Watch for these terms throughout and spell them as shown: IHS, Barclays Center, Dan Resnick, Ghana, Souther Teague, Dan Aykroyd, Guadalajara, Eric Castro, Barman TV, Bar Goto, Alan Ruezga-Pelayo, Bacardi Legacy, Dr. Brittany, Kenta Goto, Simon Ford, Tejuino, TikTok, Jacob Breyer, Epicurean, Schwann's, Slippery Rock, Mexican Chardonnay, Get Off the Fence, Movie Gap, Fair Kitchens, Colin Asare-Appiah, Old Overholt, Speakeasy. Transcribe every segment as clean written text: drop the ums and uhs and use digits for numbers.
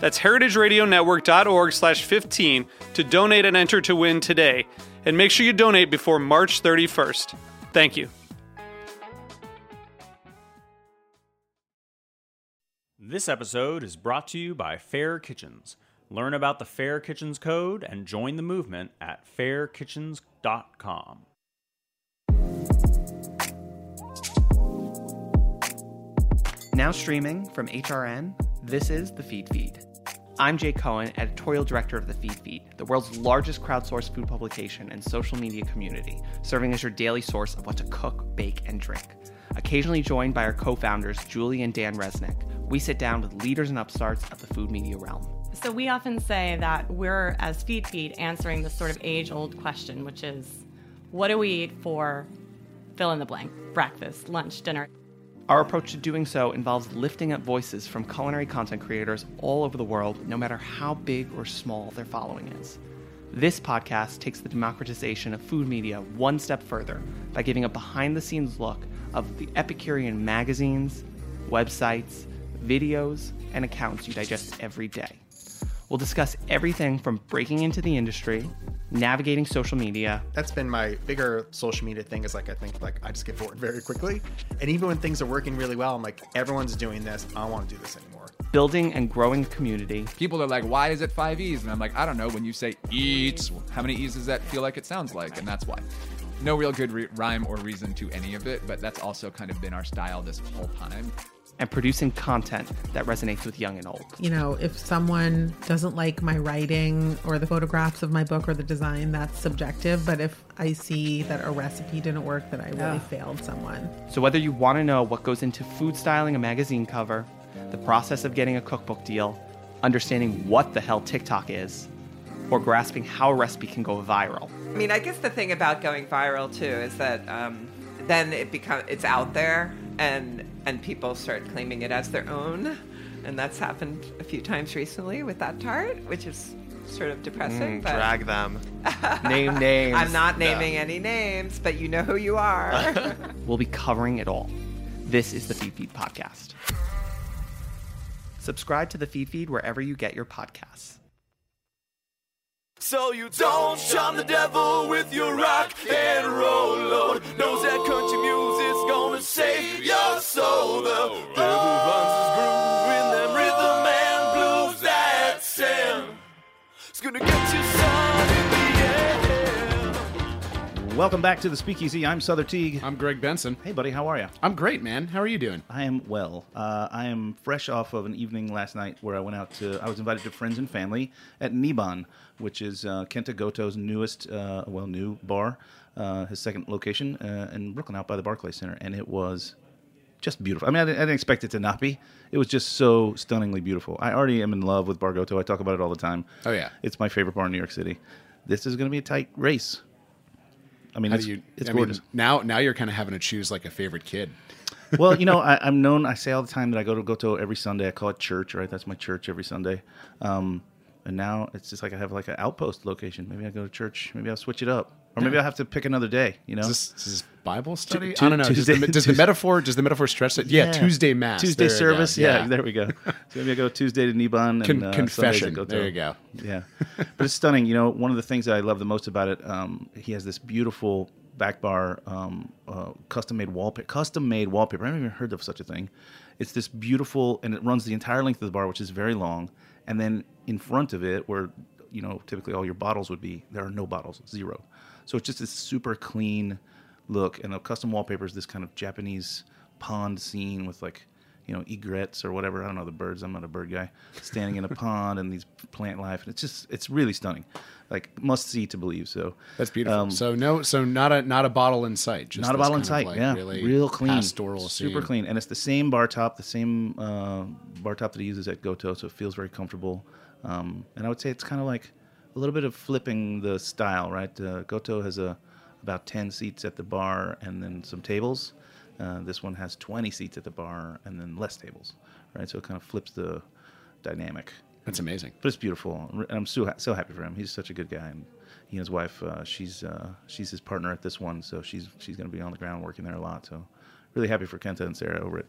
That's heritageradionetwork.org/15 to donate and enter to win today. And make sure you donate before March 31st. Thank you. This episode is brought to you by Fair Kitchens. Learn about the Fair Kitchens Code and join the movement at fairkitchens.com. Now streaming from HRN, this is The Feed Feed. I'm Jay Cohen, editorial director of The Feed Feed, the world's largest crowdsourced food publication and social media community, serving as your daily source of what to cook, bake, and drink. Occasionally joined by our co-founders, Julie and Dan Resnick, we sit down with leaders and upstarts of the food media realm. So we often say that we're, as Feed Feed, answering this sort of age-old question, which is, what do we eat for fill-in-the-blank, breakfast, lunch, dinner? Our approach to doing so involves lifting up voices from culinary content creators all over the world, no matter how big or small their following is. This podcast takes the democratization of food media one step further by giving a behind-the-scenes look of the Epicurean magazines, websites, videos, and accounts you digest every day. We'll discuss everything from breaking into the industry, navigating social media. That's been my bigger social media thing is I just get bored very quickly. And even when things are working really well, I'm like, everyone's doing this. I don't want to do this anymore. Building and growing a community. People are like, why is it 5 E's? And I'm like, I don't know. When you say eats, how many E's does that feel like it sounds like? And that's why. No real good rhyme or reason to any of it, but that's also kind of been our style this whole time. And producing content that resonates with young and old. You know, if someone doesn't like my writing or the photographs of my book or the design, that's subjective. But if I see that a recipe didn't work, that I really failed someone. So whether you want to know what goes into food styling a magazine cover, the process of getting a cookbook deal, understanding what the hell TikTok is, or grasping how a recipe can go viral. I mean, I guess the thing about going viral, too, is that then it's out there. And people start claiming it as their own. And that's happened a few times recently with that tart, which is sort of depressing. But... Drag them. Name names. I'm not naming any names, but you know who you are. We'll be covering it all. This is the Feed Feed Podcast. Subscribe to the Feed Feed wherever you get your podcasts. So you don't shun the devil with your rock and roll load. Knows that country music's gonna save your soul. The devil runs his groove in them rhythm and blues. That's him. It's gonna get you some in the end. Welcome back to the Speakeasy. I'm Souther Teague. I'm Greg Benson. Hey, buddy, how are you? I'm great, man. How are you doing? I am well. I am fresh off of an evening last night where I was invited to friends and family at Niban, which is Kenta Goto's new bar, his second location in Brooklyn out by the Barclays Center. And it was just beautiful. I mean, I didn't expect it to not be. It was just so stunningly beautiful. I already am in love with Bar Goto. I talk about it all the time. Oh, yeah. It's my favorite bar in New York City. This is going to be a tight race. I mean, it's gorgeous. Now you're kind of having to choose like a favorite kid. Well, you know, I say all the time that I go to Goto every Sunday. I call it church, right? That's my church every Sunday. And now it's just like I have like an outpost location. Maybe I go to church. Maybe I'll switch it up, or maybe I'll have to pick another day. You know, is this Bible study? I don't know. Tuesday, does the metaphor stretch it? Yeah, Tuesday mass, Tuesday there service. Yeah, there we go. So maybe I go Tuesday to Niban and confession. Go there you go. Yeah, but it's stunning. You know, one of the things that I love the most about it, he has this beautiful back bar, custom made wallpaper. I haven't even heard of such a thing. It's this beautiful, and it runs the entire length of the bar, which is very long, and then in front of it were you know, typically all your bottles would be, there are no bottles, zero. So it's just this super clean look. And the custom wallpaper is this kind of Japanese pond scene with, like, you know, egrets or whatever. I don't know the birds. I'm not a bird guy. Standing in a pond and these plant life. And it's just, it's really stunning. Like, must see to believe. So that's beautiful. So not a bottle in sight. Just not a bottle in sight. Like, yeah, really real clean, pastoral, super scene. Clean. And it's the same bar top, that he uses at Goto. So it feels very comfortable. And I would say it's kind of like a little bit of flipping the style, right? Goto has about 10 seats at the bar and then some tables. This one has 20 seats at the bar and then less tables, right? So it kind of flips the dynamic. That's amazing. But it's beautiful, and I'm so happy for him. He's such a good guy, and he and his wife, she's his partner at this one, so she's going to be on the ground working there a lot. So really happy for Kenta and Sarah over at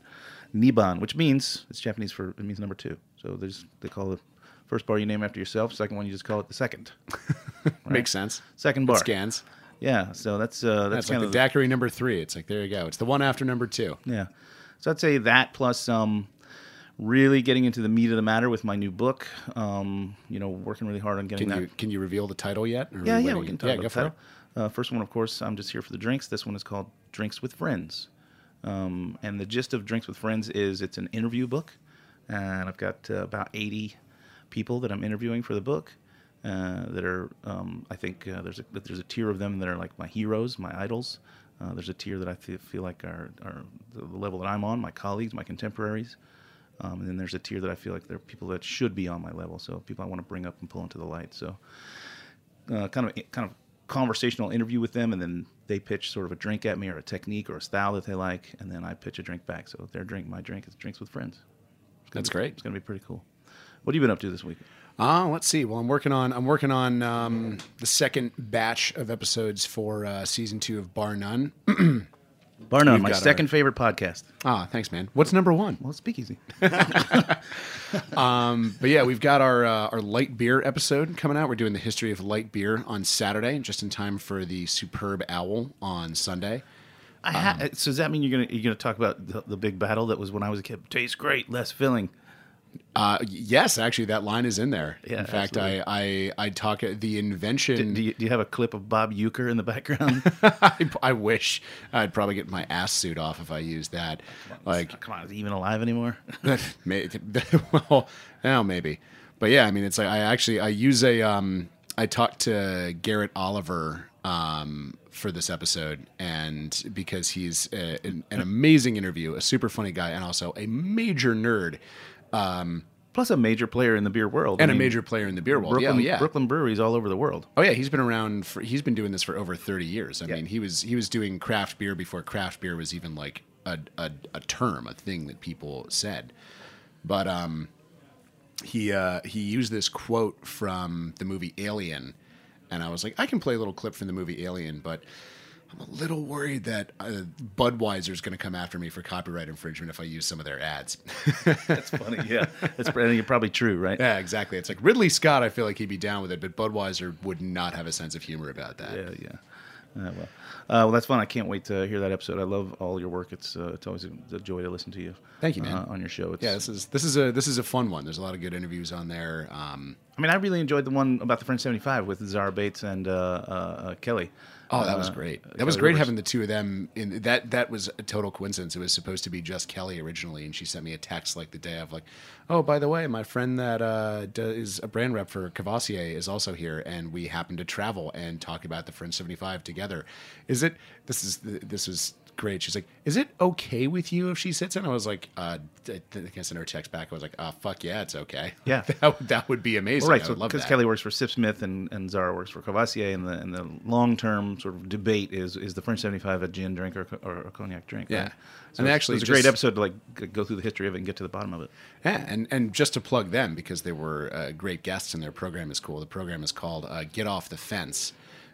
Niban, which means it's Japanese for it means number two. So they call the first bar you name after yourself. Second one you just call it the second. Right? Makes sense. Second bar it scans. Yeah, so that's kind like of the daiquiri number three. It's like, there you go. It's the one after number two. Yeah. So I'd say that plus really getting into the meat of the matter with my new book, you know, working really hard on getting that. Can you reveal the title yet? Yeah, we can talk about the title. First one, of course, I'm just here for the drinks. This one is called Drinks with Friends. And the gist of Drinks with Friends is it's an interview book, and I've got about 80 people that I'm interviewing for the book. That are, I think there's a tier of them that are like my heroes, my idols. There's a tier that I feel like are the level that I'm on, my colleagues, my contemporaries. And then there's a tier that I feel like there are people that should be on my level, so people I want to bring up and pull into the light. So kind of conversational interview with them, and then they pitch sort of a drink at me or a technique or a style that they like, and then I pitch a drink back. So their drink, my drink, it's Drinks with Friends. That's great. It's going to be pretty cool. What have you been up to this week? Let's see. Well, I'm working on the second batch of episodes for season 2 of Bar None. Bar None, my second favorite podcast. Ah, thanks, man. What's number 1? Well, Speakeasy. But yeah, we've got our light beer episode coming out. We're doing the history of light beer on Saturday, just in time for the Superb Owl on Sunday. So does that mean you're gonna talk about the big battle that was when I was a kid? Tastes great, less filling. Yes, actually, that line is in there. Yeah, in fact, I talk the invention. Do you have a clip of Bob Uecker in the background? I wish. I'd probably get my ass suit off if I used that. Come on, is he even alive anymore? Well, now maybe, but yeah, I mean, it's like I talked to Garrett Oliver for this episode, and because he's an amazing interview, a super funny guy, and also a major nerd. Plus a major player in the beer world. Brooklyn breweries all over the world. Oh, yeah. He's been around. He's been doing this for over 30 years. I mean, he was doing craft beer before craft beer was even like a term, a thing that people said. But he used this quote from the movie Alien. And I was like, I can play a little clip from the movie Alien, but I'm a little worried that Budweiser is going to come after me for copyright infringement if I use some of their ads. That's funny, yeah. I think it's probably true, right? Yeah, exactly. It's like Ridley Scott, I feel like he'd be down with it, but Budweiser would not have a sense of humor about that. Yeah, yeah. Well, that's fun. I can't wait to hear that episode. I love all your work. It's always a joy to listen to you. Thank you, man. On your show. This is a fun one. There's a lot of good interviews on there. I mean, I really enjoyed the one about the French 75 with Zara Bates and Kelly. Oh, that was great. That was great having the two of them. That was a total coincidence. It was supposed to be just Kelly originally, and she sent me a text like the day of like, oh, by the way, my friend that is a brand rep for Cavassier is also here, and we happened to travel and talk about the French 75 together. This is great. She's like, is it okay with you if she sits in? I was like, I sent her a text back. I was like, fuck yeah, it's okay. Yeah. that would be amazing. Well, right. So because Kelly works for Sip Smith and Zara works for Cavassier, and the long term sort of debate is the French 75 a gin drink or a cognac drink? Yeah. Right? So and actually, it's a great episode to like go through the history of it and get to the bottom of it. Yeah, and just to plug them because they were great guests and their program is cool. The program is called Get Off the Fence.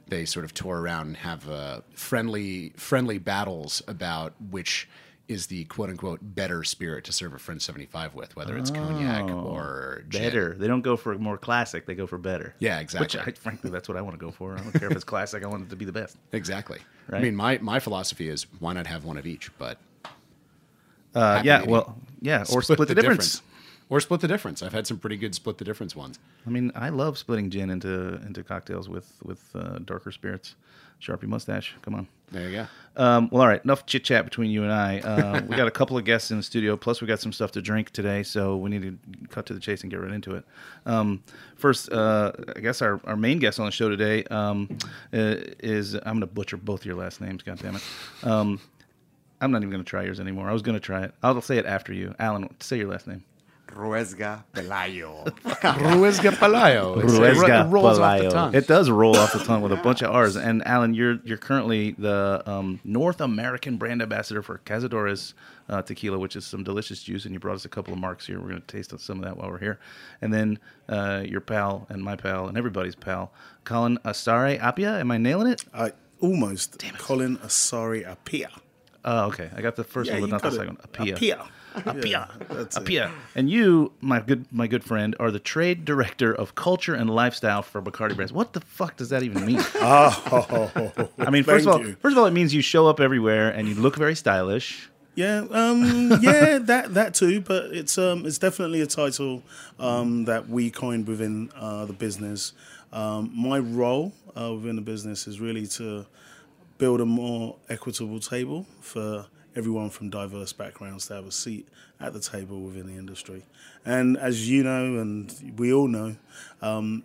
They sort of tour around and have friendly battles about which is the quote-unquote better spirit to serve a French 75 with, whether it's cognac or gin. Better. They don't go for more classic. They go for better. Yeah, exactly. Which, frankly, that's what I want to go for. I don't care if it's classic. I want it to be the best. Exactly. Right? I mean, my philosophy is why not have one of each, but... split the difference. Or split the difference. I've had some pretty good split the difference ones. I mean, I love splitting gin into cocktails with darker spirits. Sharpie mustache. Come on. There you go. Well, all right. Enough chit-chat between you and I. We got a couple of guests in the studio, plus we got some stuff to drink today, so we need to cut to the chase and get right into it. First, I guess our main guest on the show today is... I'm going to butcher both your last names, goddammit. I'm not even going to try yours anymore. I was going to try it. I'll say it after you. Alan, say your last name. Ruezga-Pelayo. Ruezga-Pelayo. It rolls off the tongue. It does roll off the tongue with a bunch of R's. And Alan, you're currently the North American brand ambassador for Cazadores tequila, which is some delicious juice, and you brought us a couple of marks here. We're going to taste some of that while we're here. And then your pal and my pal and everybody's pal, Colin Asare-Appiah. Am I nailing it? Almost. Damn it. Colin Asare-Appiah. Oh, okay. I got the first one, but not the second one. Appiah. Appiah. And you, my good friend, are the trade director of culture and lifestyle for Bacardi Brands. What the fuck does that even mean? Oh, I mean, first of all, it means you show up everywhere and you look very stylish. Yeah, that too. But it's definitely a title that we coined within the business. My role within the business is really to build a more equitable table for everyone from diverse backgrounds to have a seat at the table within the industry. And as you know, and we all know,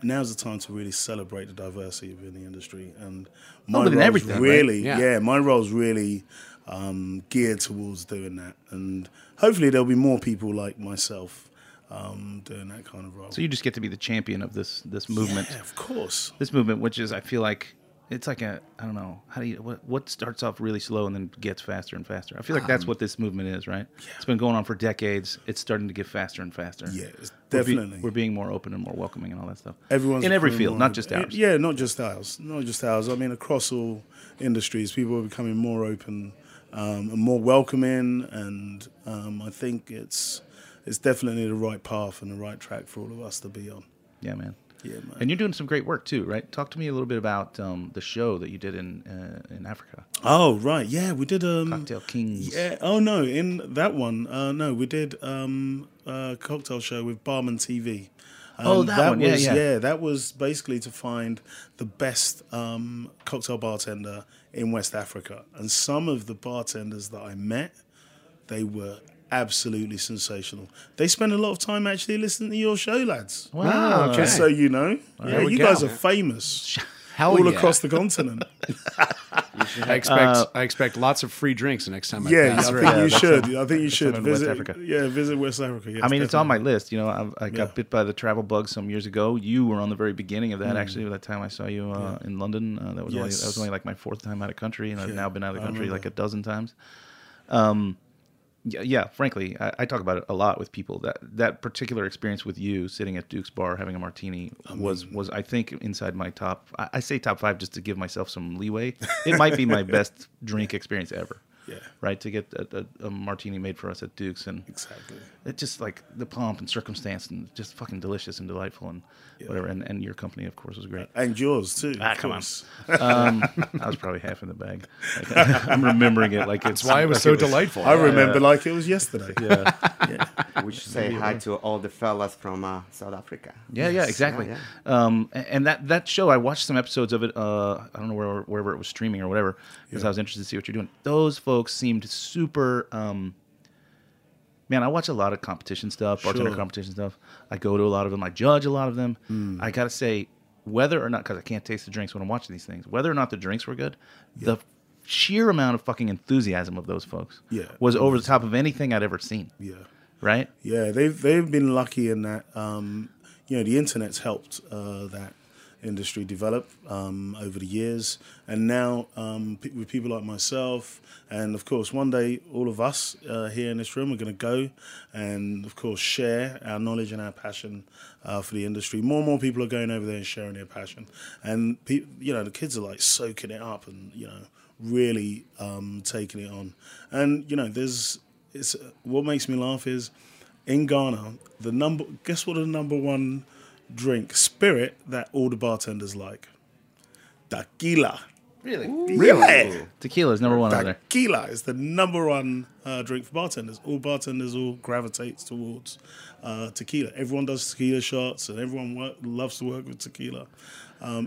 now's the time to really celebrate the diversity within the industry. And my role's really, right? My role's really geared towards doing that. And hopefully there'll be more people like myself doing that kind of role. So you just get to be the champion of this movement. Yeah, of course. This movement, which is, I feel like, it's like I don't know, what starts off really slow and then gets faster and faster? I feel like that's what this movement is, right? Yeah. It's been going on for decades. It's starting to get faster and faster. Yeah, definitely. We're being more open and more welcoming and all that stuff. Everyone's in every field, not just ours. Yeah, not just ours. Not just ours. I mean, across all industries, people are becoming more open and more welcoming, and I think it's definitely the right path and the right track for all of us to be on. Yeah, man. Yeah, and you're doing some great work too, right? Talk to me a little bit about the show that you did in Africa. Oh, right, yeah, we did Cocktail Kings. Yeah, oh no, in that one, no, we did a cocktail show with Barman TV. That was basically to find the best cocktail bartender in West Africa, and some of the bartenders that I met, they were absolutely sensational. They spend a lot of time actually listening to your show, lads. Wow. Okay. Just so you know. Yeah, you guys are famous across the continent. I expect lots of free drinks the next time I pass. I think you should visit West Africa. Yeah, visit West Africa. Yes, I mean, it's on my list. You know, I got bit by the travel bug some years ago. You were on the very beginning of that, actually, that time I saw you in London. That was only like my fourth time out of country, and I've now been out of the country like a dozen times. Yeah, frankly, I talk about it a lot with people. That particular experience with you sitting at Duke's Bar having a martini was I think, inside my top... I say top five just to give myself some leeway. It might be my best drink experience ever. Yeah. Right? To get a martini made for us at Duke's. And exactly. It's just like the pomp and circumstance and just fucking delicious and delightful and whatever. And your company, of course, was great. And yours, too. Come on. I was probably half in the bag. Like, I'm remembering it like it's... That's why it was so delightful. I remember like it was yesterday. Yeah. We should say hi to all the fellas from South Africa. Yeah, exactly. Yeah, yeah. And that show, I watched some episodes of it. I don't know wherever it was streaming or whatever, because I was interested to see what you're doing. Those folks seemed super... man, I watch a lot of competition stuff, bartender competition stuff. I go to a lot of them. I judge a lot of them. I got to say, whether or not, because I can't taste the drinks when I'm watching these things, whether or not the drinks were good, the sheer amount of fucking enthusiasm of those folks was over the top of anything I'd ever seen. Yeah. Right? Yeah, they've been lucky in that, you know, the internet's helped that industry develop over the years, and now with people like myself, and of course one day all of us here in this room are going to go and of course share our knowledge and our passion for the industry. More and more people are going over there and sharing their passion, and you know, the kids are like soaking it up and, you know, really taking it on. And, you know, it's what makes me laugh is in Ghana, the number one drink spirit that all the bartenders like? Tequila. Really? Really? Yeah. Tequila is number one. Tequila is the number one drink for bartenders. All bartenders all gravitates towards tequila. Everyone does tequila shots, and everyone loves to work with tequila.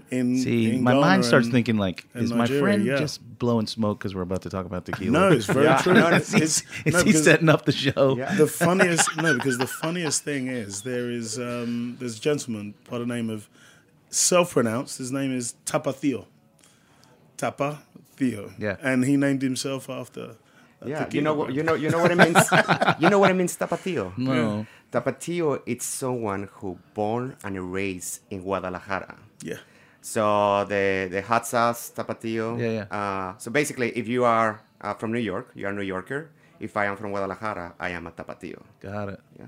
In my Ghana mind starts thinking like, is Nigeria, my friend just blowing smoke because we're about to talk about tequila? No, it's very true. No, is he setting up the show? Yeah. The funniest, because the funniest thing is there's a gentleman by the name of self-pronounced. His name is Tapatío. Tapatío. Yeah. And he named himself after tequila. You know what it means? You know what it means, Tapatío? No. Tapatío, it's someone who born and raised in Guadalajara. Yeah. So the hot sauce, Tapatío. Yeah, yeah. So basically, if you are from New York, you are a New Yorker. If I am from Guadalajara, I am a Tapatío. Got it. Yeah.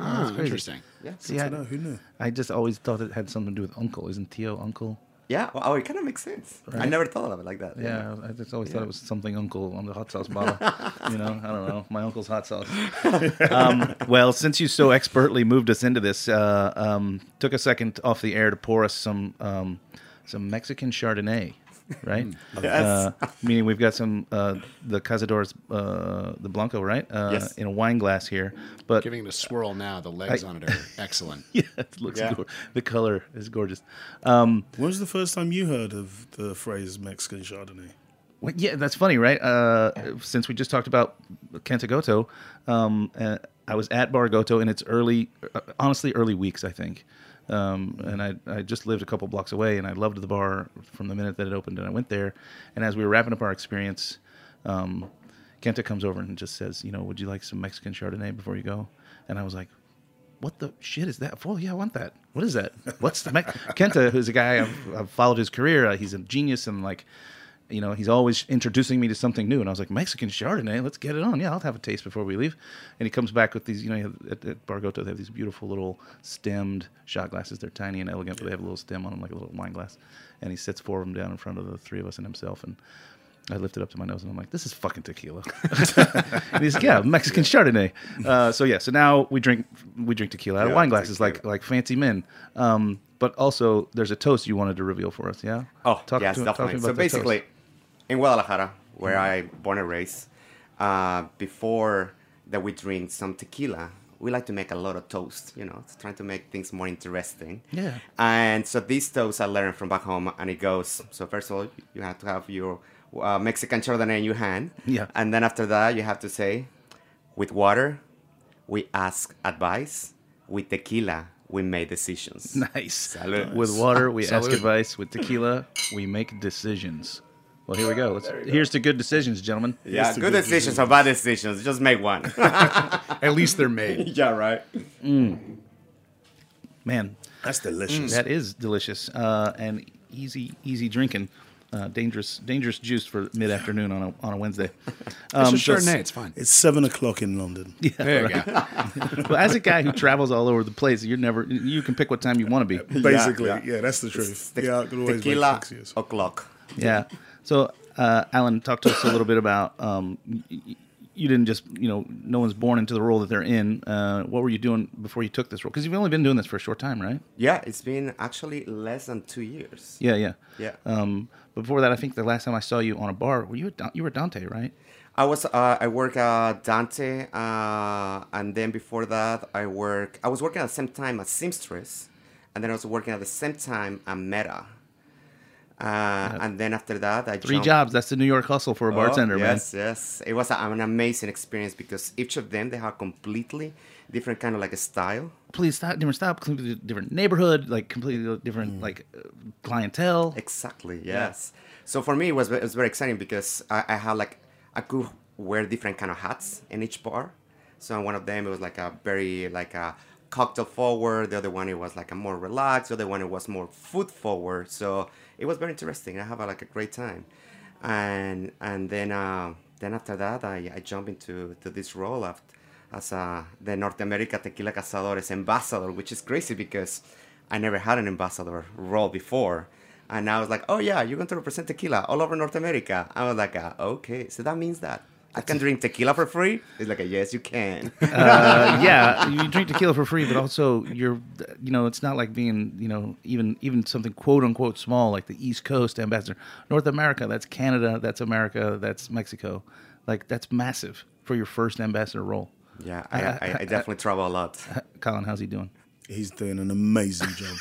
That's crazy. Interesting. Yeah. See, who knew? I just always thought it had something to do with uncle. Isn't Tío uncle? Yeah, well, it kind of makes sense. Right? I never thought of it like that. Yeah, I just always thought it was something uncle on the hot sauce bottle. I don't know. My uncle's hot sauce. Well, since you so expertly moved us into this, took a second off the air to pour us some Mexican Chardonnay, right? Yes. Meaning we've got some the Cazadores, the Blanco, right? Yes. In a wine glass here. But giving it a swirl now. The legs on it are excellent. Yeah, it looks good. The color is gorgeous. When was the first time you heard of the phrase Mexican Chardonnay? Well, yeah, that's funny, right? Since we just talked about Cantagoto, I was at Bar Goto in its early weeks, I think. And I just lived a couple blocks away, and I loved the bar from the minute that it opened, and I went there. And as we were wrapping up our experience, Kenta comes over and just says, would you like some Mexican Chardonnay before you go? And I was like, what the shit is that? Oh, yeah, I want that. What is that? What's the Kenta, who's a guy, I've followed his career. He's a genius, and he's always introducing me to something new. And I was like, Mexican Chardonnay, let's get it on. Yeah, I'll have a taste before we leave. And he comes back with these, at Bar Goto, they have these beautiful little stemmed shot glasses. They're tiny and elegant, but they have a little stem on them, like a little wine glass. And he sets four of them down in front of the three of us and himself. And I lift it up to my nose, and I'm like, this is fucking tequila. And he's like, yeah, Mexican Chardonnay. So now we drink tequila out of wine glasses like fancy men. But also, there's a toast you wanted to reveal for us, yeah? Oh, definitely. So basically... Toast. In Guadalajara, where I born and raised, before that we drink some tequila, we like to make a lot of toast, trying to make things more interesting. Yeah. And so these toasts I learned from back home, and it goes, so first of all, you have to have your Mexican Chardonnay in your hand. Yeah. And then after that, you have to say, with water, we ask advice, with tequila, we made decisions. Nice. Salud. With water, we ask advice, with tequila, we make decisions. Well, here we go. Here's to good decisions, gentlemen. Yeah, good decisions or bad decisions. Just make one. At least they're made. Yeah, right. Mm. Man. That's delicious. That is delicious. And easy drinking. Dangerous juice for mid-afternoon on a Wednesday. It's a Chardonnay. It's fine. It's 7 o'clock in London. Yeah, there you go. Well, as a guy who travels all over the place, you can pick what time you want to be. Basically. Yeah, that's the truth. I could always tequila o'clock. Yeah. So, Alan, talk to us a little bit about, you didn't just, no one's born into the role that they're in. What were you doing before you took this role? Because you've only been doing this for a short time, right? Yeah, it's been actually less than 2 years. Yeah. Before that, I think the last time I saw you on a bar, you were Dante, right? I was. I work at Dante, and then before that, I was working at the same time as Seamstress, and then I was working at the same time at Meta. And then after that, I three jobs. That's the New York hustle for a bartender, man. Yes. It was an amazing experience because each of them, they have completely different kind of like a style. Please stop. Different style, completely different neighborhood, like completely different like clientele. Exactly. Yes. Yeah. So for me, it was very exciting because I had like I could wear different kind of hats in each bar. So in one of them, it was like a very like a cocktail forward. The other one, it was like a more relaxed. The other one, it was more food forward. So it was very interesting. I have a great time, and then after that, I jumped into this role as the North America Tequila Cazadores ambassador, which is crazy because I never had an ambassador role before, and I was like, oh yeah, you're going to represent tequila all over North America. I was like, okay, so that means that. I can drink tequila for free? It's like, yes, you can. Yeah, you drink tequila for free, but also you're, you know, it's not like being, you know, even something quote unquote small like the East Coast ambassador. North America, that's Canada, that's America, that's Mexico. Like, that's massive for your first ambassador role. Yeah, I definitely travel a lot. Colin, how's he doing? He's doing an amazing job.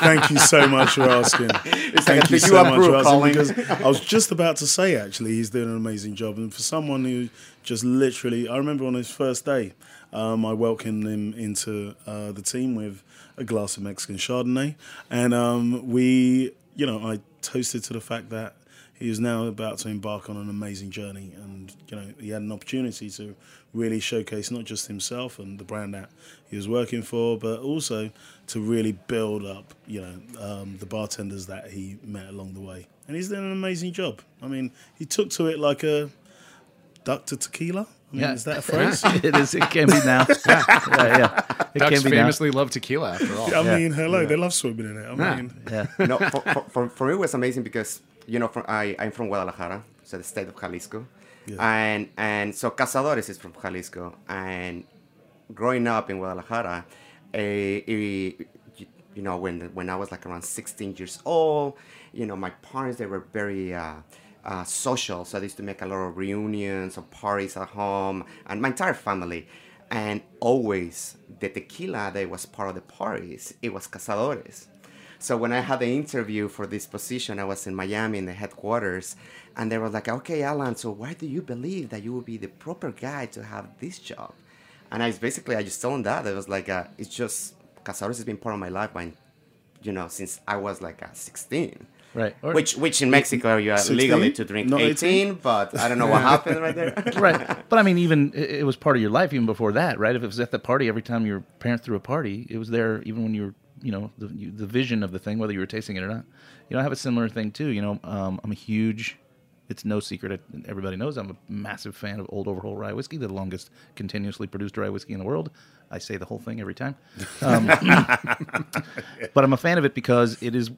Thank you so much for asking. Thank you so much for asking. Because I was just about to say, actually, he's doing an amazing job. And for someone who just literally, I remember on his first day, I welcomed him into the team with a glass of Mexican Chardonnay. And we, you know, I toasted to the fact that he is now about to embark on an amazing journey, and you know he had an opportunity to really showcase not just himself and the brand that he was working for, but also to really build up, you know, the bartenders that he met along the way. And he's done an amazing job. I mean, he took to it like a duck to tequila. I mean, yeah. Is that a phrase? It is. It can be now. Yeah. Yeah. It Ducks can be famously now. Love tequila, after all. I mean, hello, they love swimming in it. No, for me, it was amazing because. You know, I'm from Guadalajara, so the state of Jalisco. Yeah. And so Cazadores is from Jalisco. And growing up in Guadalajara, you know, when I was like around 16 years old, you know, my parents, they were very social. So they used to make a lot of reunions or parties at home and my entire family. And always the tequila that was part of the parties, it was Cazadores. So when I had the interview for this position, I was in Miami in the headquarters, and they were like, okay, Alan, so why do you believe that you will be the proper guy to have this job? And I just told them that. It was like, it's just, Cazadores has been part of my life, you know, since I was like 16. Right. Or which in Mexico, you are 16? Legally to drink 18, but I don't know what happened right there. Right. But I mean, even it was part of your life even before that, right? If it was at the party, every time your parents threw a party, it was there even when you were, you know, the vision of the thing, whether you were tasting it or not. You know, I have a similar thing too. You know, I'm a huge, it's no secret, everybody knows I'm a massive fan of Old Overholt rye whiskey, the longest continuously produced rye whiskey in the world. I say the whole thing every time. But I'm a fan of it because it's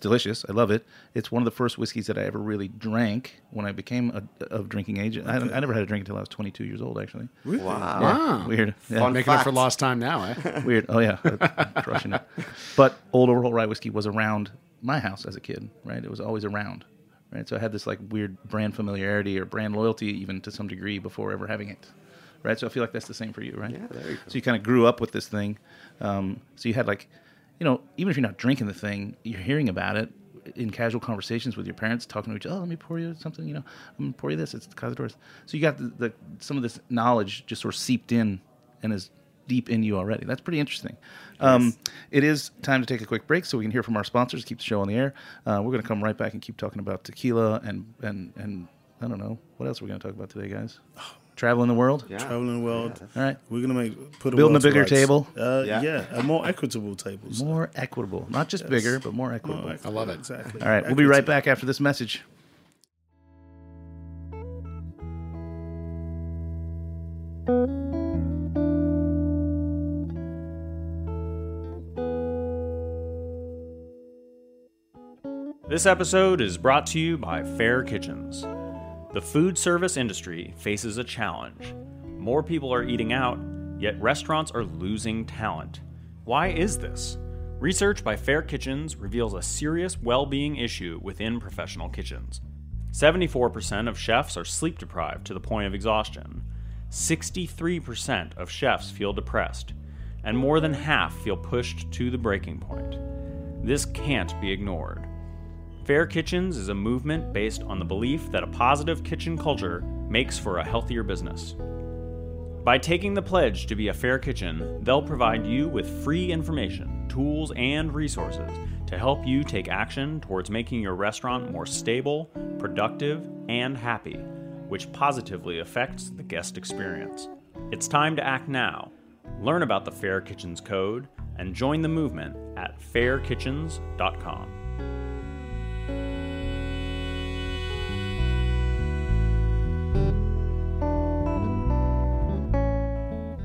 delicious. I love it. It's one of the first whiskeys that I ever really drank when I became of drinking age. Okay. I never had a drink until I was 22 years old, actually. Really? Wow. Yeah. Wow. Weird. Yeah. Fun making up for lost time now, eh? Weird. Oh, yeah. I'm crushing it. But Old Overholt rye whiskey was around my house as a kid, right? It was always around, right? So I had this like weird brand familiarity or brand loyalty even to some degree before ever having it. Right, so I feel like that's the same for you, right? Yeah, there you go. So you kind of grew up with this thing. So you had like, you know, even if you're not drinking the thing, you're hearing about it in casual conversations with your parents, talking to each other. Oh, let me pour you something. You know, I'm gonna pour you this. It's the Cazadores. So you got some of this knowledge just sort of seeped in and is deep in you already. That's pretty interesting. Yes. It is time to take a quick break so we can hear from our sponsors. Keep the show on the air. We're gonna come right back and keep talking about tequila and I don't know what else we're gonna talk about today, guys. Traveling the world? Yeah. Traveling the world. Yeah. All right. We're going to put building a bigger table. A more equitable table. So. More equitable. Not just bigger, but more equitable. I love it. Exactly. All right. We'll be right back after this message. This episode is brought to you by Fair Kitchens. The food service industry faces a challenge. More people are eating out, yet restaurants are losing talent. Why is this? Research by Fair Kitchens reveals a serious well-being issue within professional kitchens. 74% of chefs are sleep-deprived to the point of exhaustion. 63% of chefs feel depressed, and more than half feel pushed to the breaking point. This can't be ignored. Fair Kitchens is a movement based on the belief that a positive kitchen culture makes for a healthier business. By taking the pledge to be a Fair Kitchen, they'll provide you with free information, tools, and resources to help you take action towards making your restaurant more stable, productive, and happy, which positively affects the guest experience. It's time to act now. Learn about the Fair Kitchens Code and join the movement at fairkitchens.com.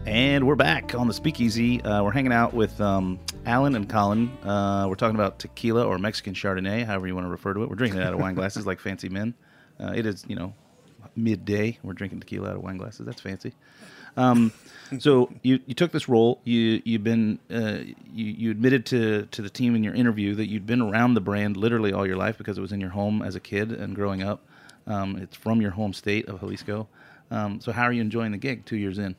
And we're back on the Speakeasy. We're hanging out with Alan and Colin. We're talking about tequila or Mexican Chardonnay, however you want to refer to it. We're drinking it out of wine glasses like fancy men. It is, you know, midday. We're drinking tequila out of wine glasses. That's fancy. So you took this role. You admitted to the team in your interview that you'd been around the brand literally all your life because it was in your home as a kid and growing up. It's from your home state of Jalisco. So how are you enjoying the gig 2 years in?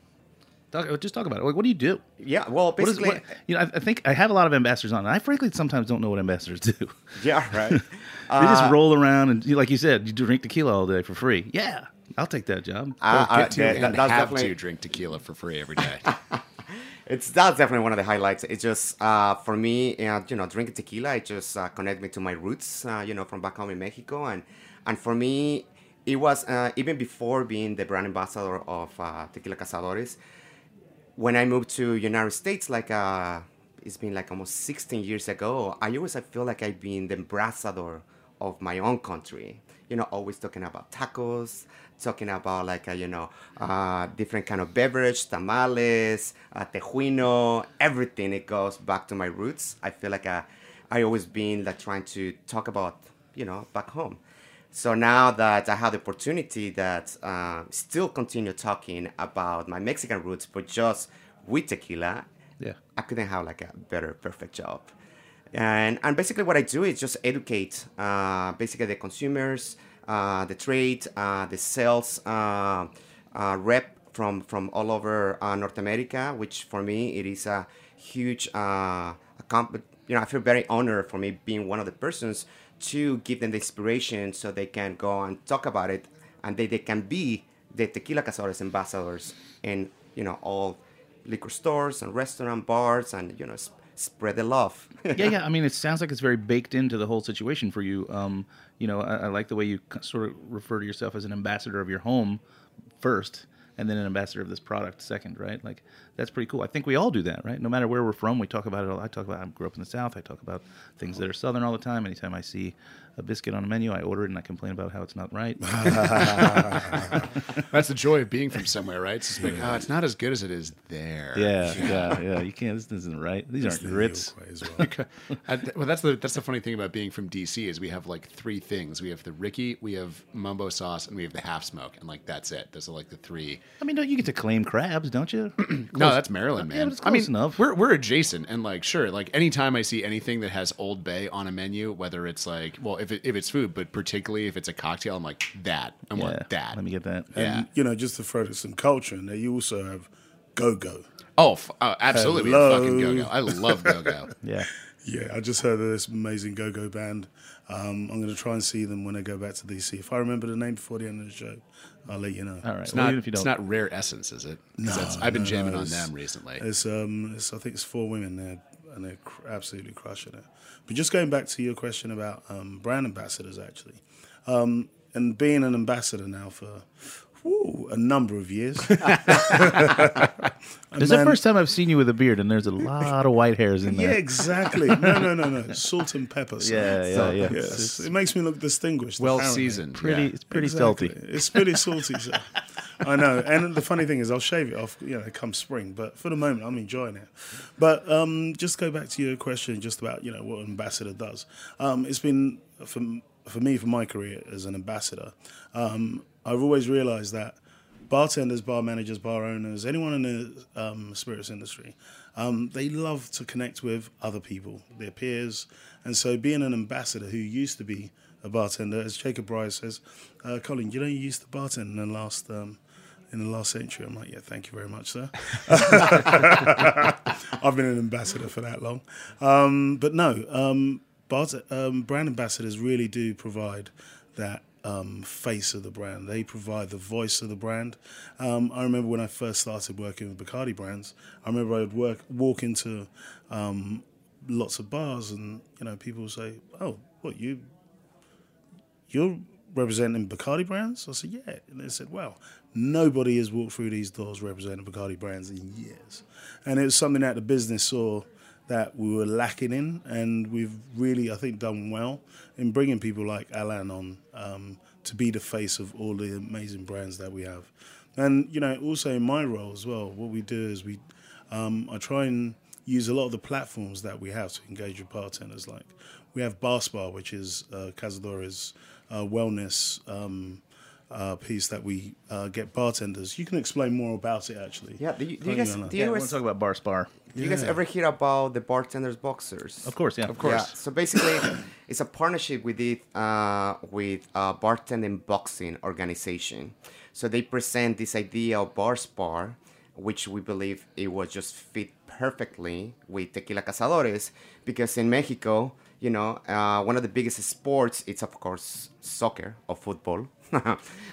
Just talk about it. Like, what do you do? Yeah, well, basically... I think I have a lot of ambassadors on, and I frankly sometimes don't know what ambassadors do. Yeah, right. They just roll around, and like you said, you drink tequila all day for free. Yeah, I'll take that job. To drink tequila for free every day. That's definitely one of the highlights. It's just, for me, drinking tequila, it just connects me to my roots, from back home in Mexico. And for me, it was, even before being the brand ambassador of Tequila Cazadores, when I moved to United States, it's been like almost 16 years ago, I feel like I've been the ambassador of my own country. Always talking about tacos, talking about different kind of beverage, tamales, tejuino, everything. It goes back to my roots. I feel like I always been like trying to talk about, back home. So now that I have the opportunity that still continue talking about my Mexican roots, but just with tequila, yeah, I couldn't have a better, perfect job. And basically what I do is just educate basically the consumers, the trade, the sales rep from all over North America, which for me, it is a huge, I feel very honored for me being one of the persons to give them the inspiration so they can go and talk about it, and they can be the Tequila Cazadores ambassadors in all liquor stores and restaurant bars, and spread the love. Yeah. I mean, it sounds like it's very baked into the whole situation for you. I like the way you sort of refer to yourself as an ambassador of your home first, and then an ambassador of this product second, right? Like, that's pretty cool. I think we all do that, right? No matter where we're from, we talk about it all. I grew up in the South. I talk about things that are Southern all the time. Anytime I see a biscuit on a menu, I order it and I complain about how it's not right. That's the joy of being from somewhere, right? It's just like, it's not as good as it is there. Yeah. You can't, this isn't right. These aren't grits. As well. That's the funny thing about being from DC is we have three things. We have the Ricky, we have Mumbo Sauce, and we have the Half Smoke. And that's it. Those are the three. I mean, don't you get to claim crabs, don't you? No, that's Maryland, man. Yeah, it's close enough. We're adjacent, and sure, anytime I see anything that has Old Bay on a menu, whether it's if it's food, but particularly if it's a cocktail, I'm like, that. I want that. Let me get that. And just to throw some culture in there, you also have go-go. Oh, absolutely. We fucking go-go. I love go-go. Yeah. Yeah, I just heard of this amazing go-go band. I'm going to try and see them when I go back to DC. If I remember the name before the end of the show, I'll let you know. All right. It's not Rare Essence, is it? No. I've been jamming on them recently. I think it's four women there, and they're absolutely crushing it. But just going back to your question about brand ambassadors, actually, and being an ambassador now for... a number of years. It's the first time I've seen you with a beard, and there's a lot of white hairs in there. Yeah, exactly. No. Salt and pepper. So yeah. Yes. It makes me look distinguished. Well seasoned. It's pretty salty. It's pretty salty, sir. I know. And the funny thing is I'll shave it off, come spring. But for the moment, I'm enjoying it. But just go back to your question just about, what an ambassador does. It's been, for me, for my career as an ambassador, I've always realized that bartenders, bar managers, bar owners, anyone in the spirits industry, they love to connect with other people, their peers. And so being an ambassador who used to be a bartender, as Jacob Breyer says, Colin, you used to bartend in the last century. I'm like, yeah, thank you very much, sir. I've been an ambassador for that long. Brand ambassadors really do provide that face of the brand. They provide the voice of the brand. I remember when I first started working with Bacardi Brands, I remember I would walk into lots of bars, and people would say, "Oh, what, you're representing Bacardi Brands?" I said, "Yeah," and they said, "Well, nobody has walked through these doors representing Bacardi Brands in years," and it was something that the business saw that we were lacking in, and we've really, I think, done well in bringing people like Alan on to be the face of all the amazing brands that we have. And, also in my role as well, what we do is I try and use a lot of the platforms that we have to engage with bartenders. Like, we have Bar Spar, which is Cazadores' wellness piece that we get bartenders. You can explain more about it, actually. Yeah, do you guys want to talk about Bar Spar? Do you guys ever hear about the bartenders boxers? Of course, yeah. Of course. Yeah. So basically, it's a partnership we did with a bartending boxing organization. So they present this idea of Bar Spar, which we believe it was just fit perfectly with Tequila Cazadores, because in Mexico, you know, one of the biggest sports, it's of course soccer or football.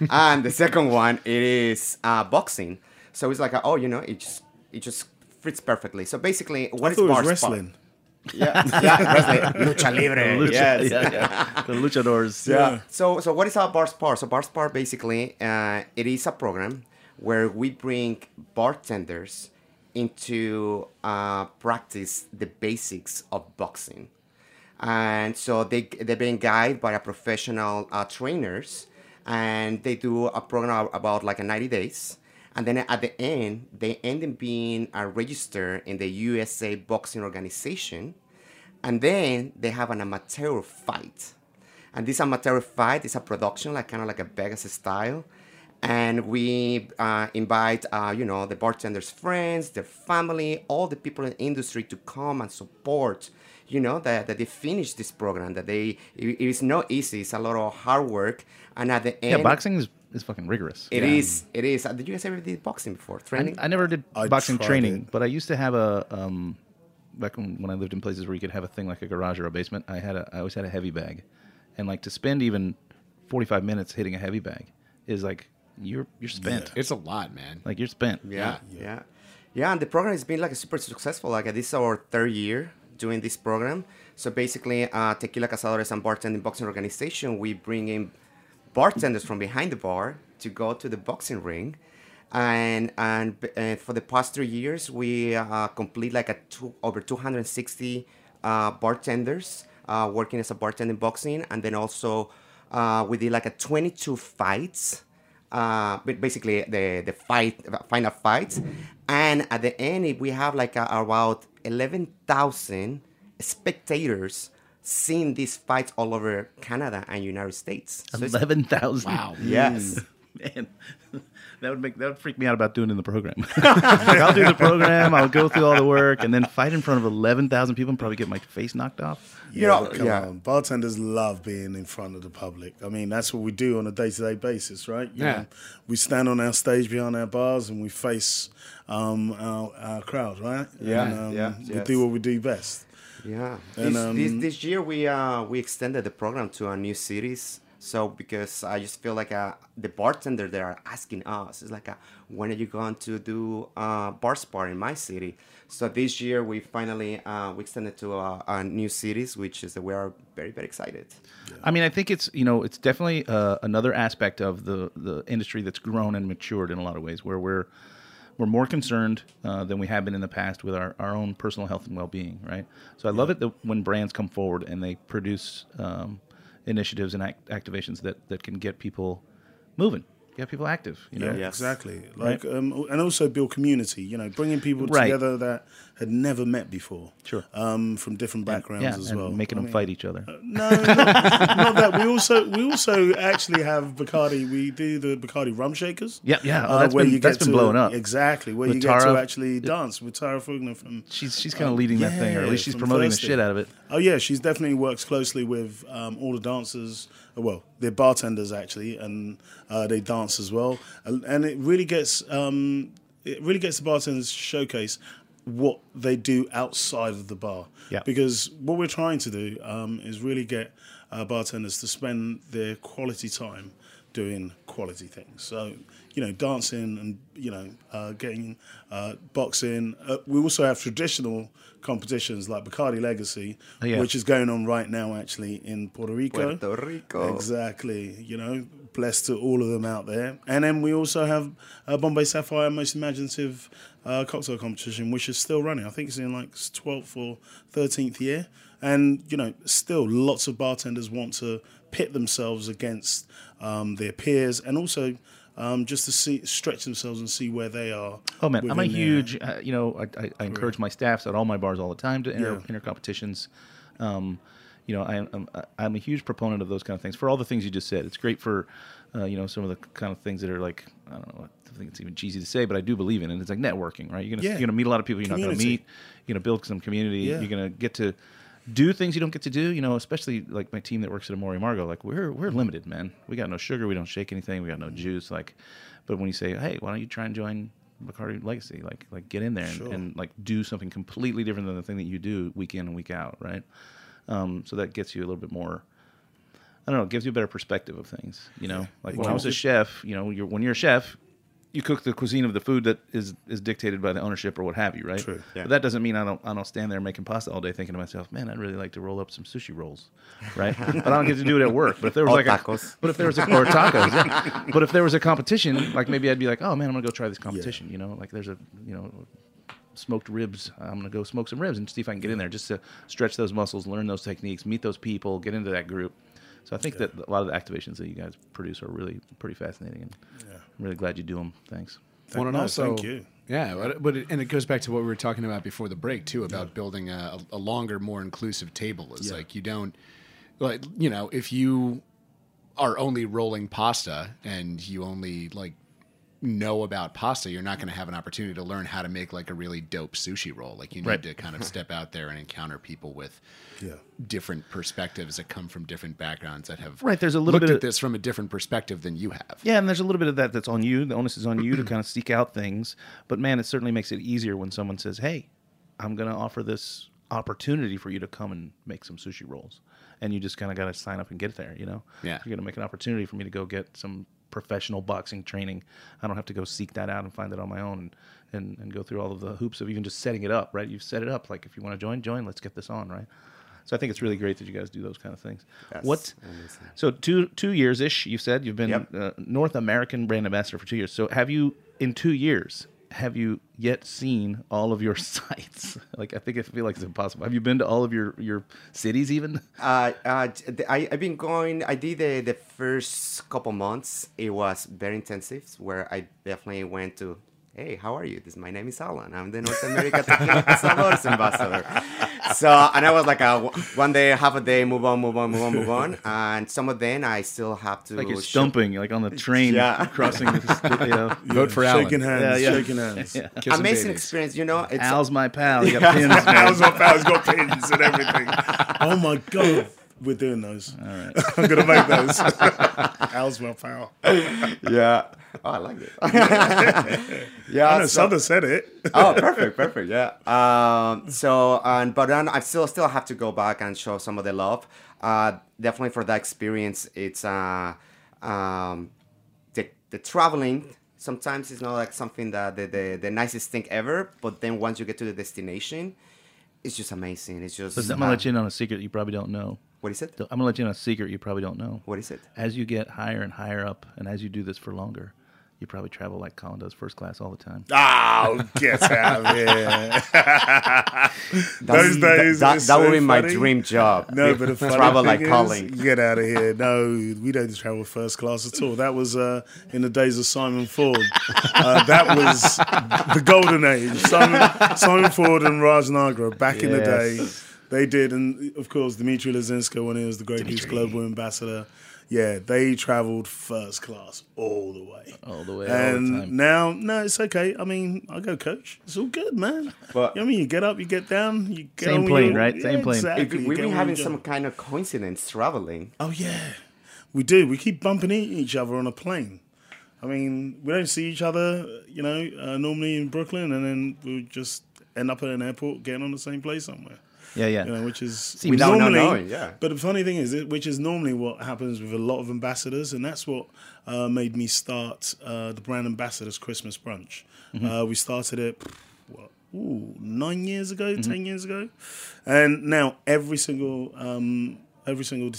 And the second one, it is boxing. So it's like, oh, you know, it just fits perfectly. So basically, what is Bar Spar? Yeah, yeah, wrestling. Lucha libre. Lucha, yes. Yeah, yeah. The luchadors. Yeah. Yeah. So what is our Bar Spar? So Bar Spar basically, it is a program where we bring bartenders into practice the basics of boxing. And so they're being guided by a professional trainers, and they do a program about like 90 days. And then at the end, they end up being registered in the USA Boxing Organization. And then they have an amateur fight. And this amateur fight is a production, like kind of like a Vegas style. And we invite, you know, the bartenders' friends, their family, all the people in the industry to come and support, you know, that they finish this program, that they, it is not easy. It's a lot of hard work. And at the end... Yeah, boxing is... It's fucking rigorous. It is. It is. Did you guys ever do boxing before? Training? I never did boxing training, but I used to have a back when I lived in places where you could have a thing like a garage or a basement. I always had a heavy bag, and like to spend even 45 minutes hitting a heavy bag is like you're spent. Yeah. It's a lot, man. Like you're spent. Yeah. Yeah. Yeah. Yeah. And the program has been like super successful. Like this is our third year doing this program. So basically, Tequila Cazadores and Bartending Boxing Organization, we bring in bartenders from behind the bar to go to the boxing ring, and for the past 3 years we complete like over 260 bartenders working as a bartending boxing, and then also we did like a 22 fights, but basically the final fights, and at the end we have like about 11,000 spectators seen these fights all over Canada and United States. So 11,000. Wow. Yes. Man, that would freak me out about doing in the program. Like, I'll do the program, I'll go through all the work, and then fight in front of 11,000 people and probably get my face knocked off. Yeah, you know, come on. Bartenders love being in front of the public. I mean, that's what we do on a day-to-day basis, right? You know, we stand on our stage behind our bars and we face our crowd, right? Yeah. And, we do what we do best. Yeah, and, this year we extended the program to our new cities. So because I just feel like the bartender they are asking us is like, when are you going to do Bar Spar in my city? So this year we finally we extended to our new cities, which is that we are very, very excited. Yeah. I mean, I think it's, you know, it's definitely another aspect of the industry that's grown and matured in a lot of ways, where we're more concerned than we have been in the past with our own personal health and well-being, right? So I love it that when brands come forward and they produce initiatives and activations that can get people moving, get people active, you know? Yeah, exactly. Like, right? And also build community, you know, bringing people together that had never met before. Sure. From different backgrounds as well. Making them fight each other. No, not that. We also actually have Bacardi. We do the Bacardi rum shakers. Yeah, yeah. Oh, that's been blowing up. Exactly. Where with you get Tara, to actually dance with Tara Fugner from... She's kind of leading that thing, or at least she's promoting the shit out of it. Oh, yeah. She definitely works closely with all the dancers. Well, they're bartenders, actually, and they dance as well. And it really gets the bartenders to showcase what they do outside of the bar. Yeah. Because what we're trying to do is really get bartenders to spend their quality time doing quality things. So, you know, dancing and, you know, getting boxing. We also have traditional competitions like Bacardi Legacy, which is going on right now, actually, in Puerto Rico. Puerto Rico. Exactly. You know, blessed to all of them out there. And then we also have Bombay Sapphire Most Imaginative Cocktail Competition, which is still running. I think it's in like 12th or 13th year. And, you know, still lots of bartenders want to pit themselves against their peers, and also just to stretch themselves and see where they are. Oh, man, I'm a huge, you know, I encourage my staffs at all my bars all the time to enter competitions. you know, I'm a huge proponent of those kind of things for all the things you just said. It's great for, you know, some of the kind of things that are like, I don't know, I think it's even cheesy to say, but I do believe in it. It's like networking, right? You're gonna you're gonna meet a lot of people you're not gonna meet. You're gonna build some community. Yeah. You're gonna get to do things you don't get to do, you know, especially like my team that works at Amore Margo, like we're limited, man. We got no sugar, we don't shake anything, we got no juice, like, but when you say, hey, why don't you try and join Bacardi Legacy, like get in there and, and like do something completely different than the thing that you do week in and week out, right? So that gets you a little bit more, I don't know, it gives you a better perspective of things, you know? Like when I was a chef, you know, when you're a chef, you cook the cuisine of the food that is dictated by the ownership or what have you, right? True. Yeah. But that doesn't mean I don't stand there making pasta all day thinking to myself, man, I'd really like to roll up some sushi rolls, right? But I don't get to do it at work. But if there was or tacos, yeah. But if there was a competition, like maybe I'd be like, oh man, I'm gonna go try this competition, you know? Like there's a, you know, smoked ribs. I'm gonna go smoke some ribs and see if I can get in there just to stretch those muscles, learn those techniques, meet those people, get into that group. So I think that a lot of the activations that you guys produce are really pretty fascinating, and I'm really glad you do them. Thanks. Well, and also, thank you. Yeah, but and it goes back to what we were talking about before the break too, about building a longer, more inclusive table. It's like you don't, like, you know, if you are only rolling pasta and you only like know about pasta, you're not going to have an opportunity to learn how to make like a really dope sushi roll. Like you need to kind of step out there and encounter people with different perspectives that come from different backgrounds that have there's a little bit at this from a different perspective than you have. Yeah, and there's a little bit of that that's on you. The onus is on you to kind of seek out things. But man, it certainly makes it easier when someone says, hey, I'm going to offer this opportunity for you to come and make some sushi rolls. And you just kind of got to sign up and get there, you know? Yeah. You're going to make an opportunity for me to go get some professional boxing training. I don't have to go seek that out and find it on my own and go through all of the hoops of even just setting it up, right? You've set it up. Like, if you want to join, let's get this on, right? So I think it's really great that you guys do those kind of things. Yes. What? Amazing. So two years-ish, you said. You've been North American brand ambassador for 2 years. So have you, in 2 years, have you yet seen all of your sites? Like, I feel like it's impossible. Have you been to all of your cities even? I've been going. I did the first couple months. It was very intensive, where I definitely went to, hey, how are you? My name is Alan. I'm the North America Cazadores ambassador. So, and I was like, one day, half a day, move on. And some of them I still have to. Like you're stumping, like on the train, crossing the vote for Alan. Shaking hands. Yeah. Amazing experience, you know. It's Al's my pal. You got pins, man. Al's my pal. He's got pins and everything. Oh, my God. We're doing those. All right. I'm going to make those. Al's my pal. Yeah. Oh, I like it. I know Sutter said it. Oh, perfect. Yeah. But then I still have to go back and show some of the love. Definitely for that experience, it's the traveling. Sometimes it's not like something that the nicest thing ever. But then once you get to the destination, it's just amazing. It's just. I'm gonna let you in on a secret you probably don't know. What is it? I'm gonna let you in on a secret you probably don't know. What is it? As you get higher and higher up, and as you do this for longer, you probably travel like Colin does, first class all the time. Oh, get out of here! Those days. That would be my dream job. No, but travel like Colin. Get out of here! No, we don't travel first class at all. That was in the days of Simon Ford. That was the golden age. Simon Ford and Raj Nagra back in the day. They did, and of course, Dmitry Lazinska, when he was the Grey Goose Global Ambassador. Yeah, they traveled first class all the way. And all the time. Now, no, it's okay. I mean, I go coach. It's all good, man. But, you know what I mean? You get up, you get down, you get same plane, right? Yeah, same plane. Exactly. We've been having some kind of coincidence traveling. Oh, yeah. We do. We keep bumping into each other on a plane. I mean, we don't see each other, you know, normally in Brooklyn, and then we'll just end up at an airport getting on the same plane somewhere. Yeah. You know, which is normally. But the funny thing is, which is normally what happens with a lot of ambassadors, and that's what made me start the Brand Ambassadors Christmas Brunch. Mm-hmm. We started it 9 years ago, 10 years ago, and now every single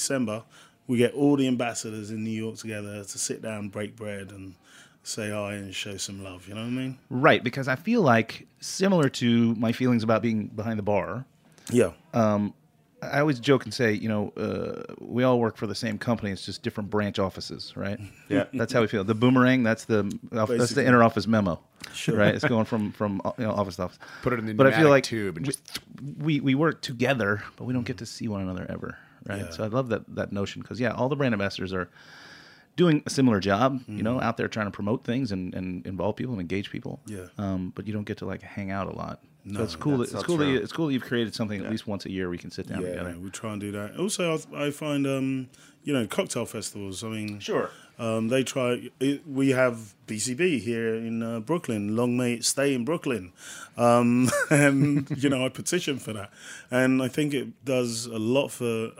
December we get all the ambassadors in New York together to sit down, break bread, and say hi and show some love. You know what I mean? Right, because I feel like similar to my feelings about being behind the bar. Yeah. I always joke and say, you know, we all work for the same company. It's just different branch offices, right? Yeah. That's how we feel. The boomerang, that's the inner office memo, sure. Right? It's going from you know, office to office. Put it in the pneumatic tube. I feel like we work together, but we don't get to see one another ever. right? Yeah. So I love that notion because, yeah, all the brand ambassadors are doing a similar job, you know, out there trying to promote things and involve people and engage people. Yeah. But you don't get to like hang out a lot. No, so it's cool that you've created something at least once a year we can sit down together. Yeah, we try and do that. Also, I find, you know, cocktail festivals, I mean... Sure. They try... we have BCB here in Brooklyn. Long may it stay in Brooklyn. And, you know, I petition for that. And I think it does a lot for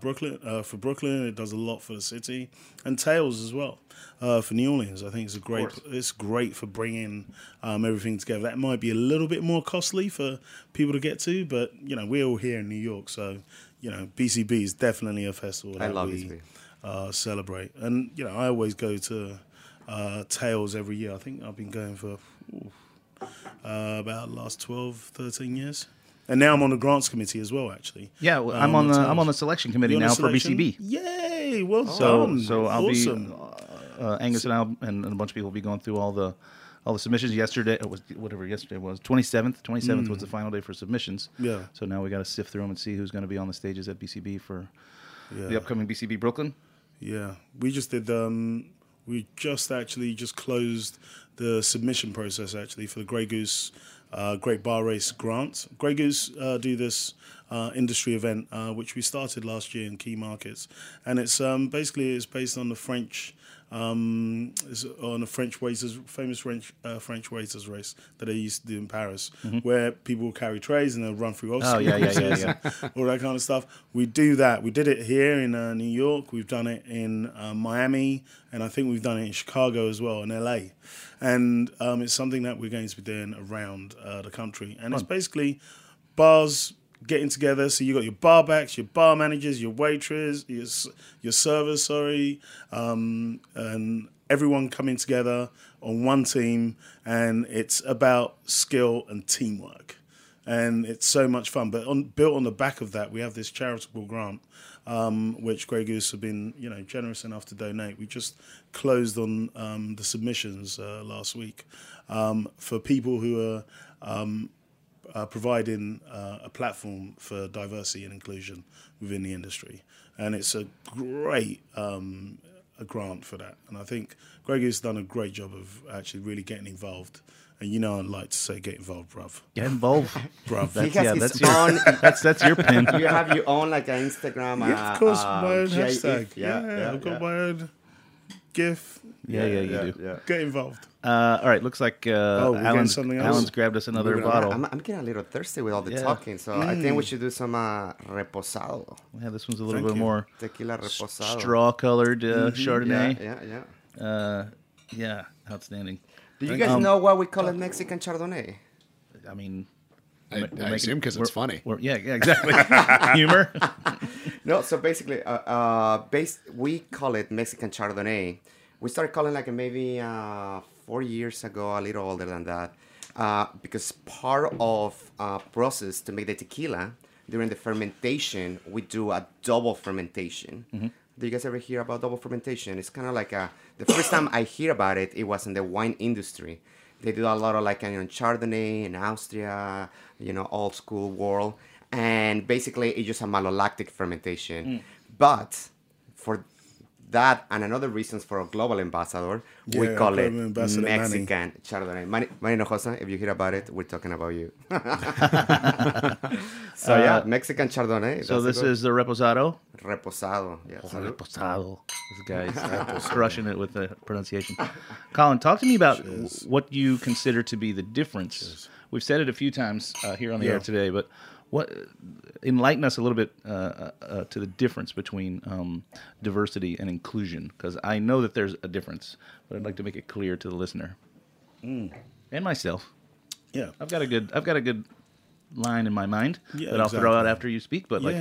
Brooklyn. It does a lot for the city. And Tails as well. For New Orleans, I think it's great for bringing everything together. That might be a little bit more costly for people to get to, but you know we're all here in New York, so you know BCB is definitely a festival that we celebrate. And you know I always go to Tails every year. I think I've been going for about the last 12, 13 years. And now I'm on the grants committee as well, actually. Yeah, well, I'm on the selection committee now for BCB. Yay! Well done. So I'll awesome. Be Angus and I and a bunch of people will be going through all the submissions. Yesterday was 27th. 27th was the final day for submissions. Yeah. So now we got to sift through them and see who's going to be on the stages at BCB for the upcoming BCB Brooklyn. Yeah, we just did. We just actually closed the submission process actually for the Grey Goose. Great Bar Race grant. Grey Goose do this industry event, which we started last year in key markets, and it's basically it's based on the French, famous French waiters race that they used to do in Paris, where people will carry trays and they'll run through all that kind of stuff. We do that. We did it here in New York. We've done it in Miami, and I think we've done it in Chicago as well, in LA. And it's something that we're going to be doing around the country. And it's basically bars getting together. So you got your bar backs, your bar managers, your waitresses, your servers, and everyone coming together on one team. And it's about skill and teamwork. And it's so much fun. But built on the back of that, we have this charitable grant, which Grey Goose have been, you know, generous enough to donate. We just closed on the submissions last week for people who are providing a platform for diversity and inclusion within the industry. And it's a great grant for that. And I think Grey Goose has done a great job of actually really getting involved. And you know I like to say, get involved, bruv. Get involved, bruv. That's your pin. You have your own like an Instagram. Yeah, of course, my own hashtag. Yeah, I've got my own GIF. Yeah, you do. Get involved. All right, looks like Alan's grabbed us another bottle. I'm getting a little thirsty with all the talking, so I think we should do some reposado. Yeah, this one's a little bit more tequila reposado, straw-colored Chardonnay. Yeah, outstanding. Do you guys know why we call it Mexican Chardonnay? I mean, I assume because it's funny. Yeah, exactly. Humor. No, so basically, we call it Mexican Chardonnay. We started calling like maybe 4 years ago, a little older than that, because part of process to make the tequila during the fermentation, we do a double fermentation. Mm-hmm. Do you guys ever hear about double fermentation? It's kind of like the first time I hear about it, it was in the wine industry. They did a lot of like Chardonnay in Austria, old school world. And basically, it's just a malolactic fermentation. But for that and another reasons for a global ambassador, we call it Mexican Chardonnay. Manny Hinojosa, if you hear about it, we're talking about you. So Mexican Chardonnay. So this is the Reposado? Reposado, yes. Oh, Reposado. This guy's crushing it with the pronunciation. Colin, talk to me about what you consider to be the difference. Cheers. We've said it a few times here on the air today, but... enlighten us a little bit to the difference between diversity and inclusion, because I know that there's a difference, but I'd like to make it clear to the listener and myself. Yeah, I've got a good line in my mind that I'll throw out after you speak. But let's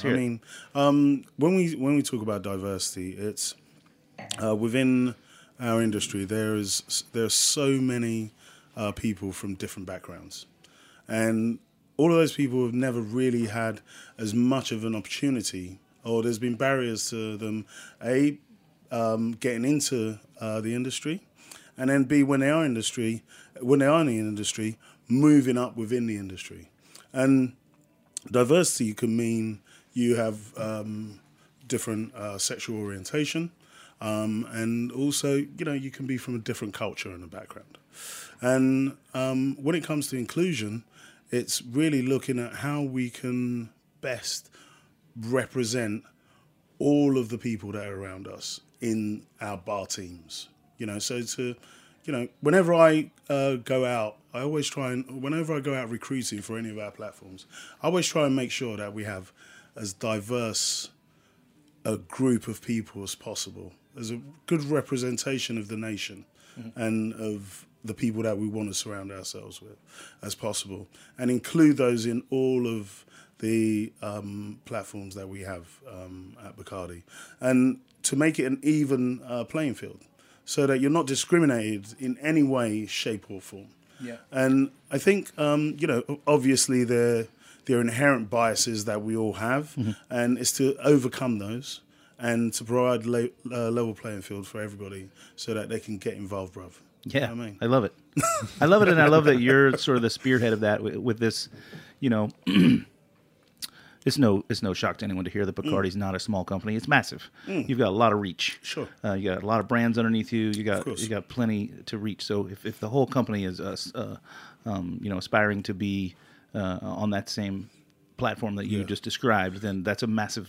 hear it. I mean, when we talk about diversity, it's within our industry there are so many people from different backgrounds, and all of those people have never really had as much of an opportunity, or there's been barriers to them, A, getting into the industry, and then B, when they are in the industry, moving up within the industry. And diversity can mean you have different sexual orientation, and also, you know, you can be from a different culture and a background. And when it comes to inclusion, it's really looking at how we can best represent all of the people that are around us in our bar teams. You know, so to, you know, whenever I go out, I always try and, whenever I go out recruiting for any of our platforms, I always try and make sure that we have as diverse a group of people as possible, as a good representation of the nation and of the people that we want to surround ourselves with as possible, and include those in all of the platforms that we have at Bacardi, and to make it an even playing field so that you're not discriminated in any way, shape or form. Yeah. And I think, you know, obviously there are inherent biases that we all have, and it's to overcome those and to provide level playing field for everybody so that they can get involved, bruv. Yeah, you know what I mean? I love it. I love it, and I love that you're sort of the spearhead of that with this, you know... It's no shock to anyone to hear that Bacardi's not a small company. It's massive. You've got a lot of reach. Sure. You got a lot of brands underneath you. You got plenty to reach. So if the whole company is you know, aspiring to be on that same platform that you just described, then that's a massive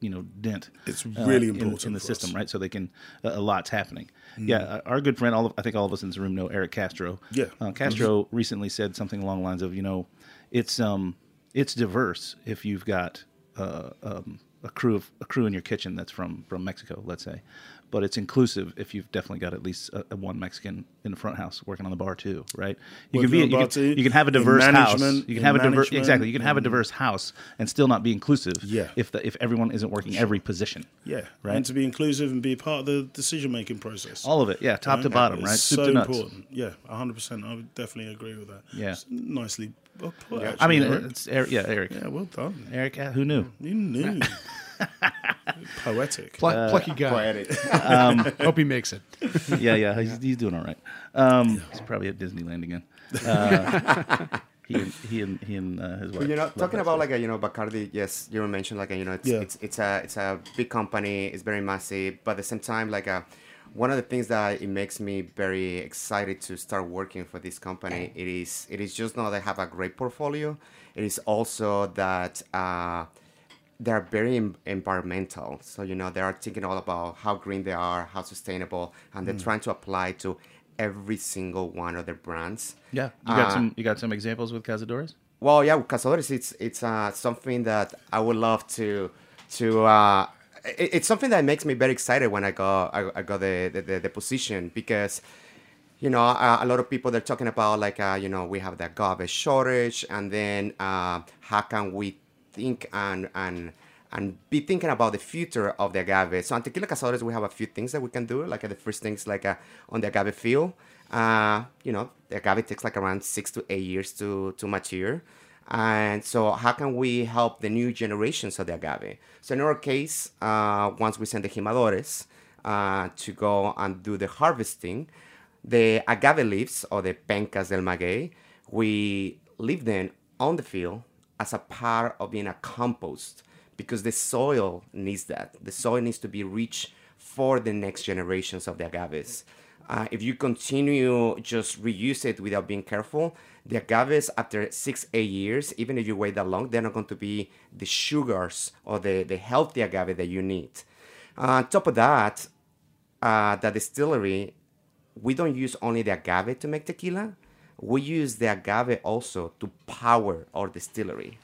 you know, dent. It's really important in the system, right? So they can a lot's happening. Yeah, our good friend, I think all of us in this room know Eric Castro. Yeah. Castro recently said something along the lines of, you know, it's diverse if you've got a crew in your kitchen that's from Mexico, let's say, but it's inclusive if you've definitely got at least one Mexican in the front house working on the bar too, right? You can have a diverse house. You can have a diverse house and still not be inclusive. Yeah. If everyone isn't working every position. Yeah. Right. And to be inclusive and be part of the decision making process. All of it. Yeah. Top to bottom. Right. Soup to nuts. So important. Yeah. 100%. I would definitely agree with that. Yeah. It's nicely. Well, I mean, Eric. Eric. Yeah, well done, Eric. Who knew? You knew. Poetic, plucky guy. Poetic. Hope he makes it. Yeah. He's doing all right. He's probably at Disneyland again. He and his wife. But, you know, talking about like a, you know, Bacardi. Yes, you mentioned like a, you know, it's a big company. It's very massive, but at the same time, like a. One of the things that it makes me very excited to start working for this company, it is just not that they have a great portfolio. It is also that they are very environmental. So, you know, they are thinking all about how green they are, how sustainable, and they're trying to apply to every single one of their brands. Yeah, you got some examples with Cazadores? Well, yeah, with Cazadores, it's something that I would love to. It's something that makes me very excited when I got the position, because, you know, a lot of people, they're talking about like, you know, we have the agave shortage, and then how can we think and be thinking about the future of the agave. So on Tequila Cazadores, we have a few things that we can do. Like the first things, like on the agave field, you know, the agave takes like around 6 to 8 years to mature. And so how can we help the new generations of the agave? So in our case, once we send the gimadores to go and do the harvesting, the agave leaves, or the pencas del maguey, we leave them on the field as a part of being a compost, because the soil needs that. The soil needs to be rich for the next generations of the agaves. If you continue just reuse it without being careful, the agaves after 6-8 years, even if you wait that long, they're not going to be the sugars or the healthy agave that you need. On top of that, the distillery, we don't use only the agave to make tequila. We use the agave also to power our distillery.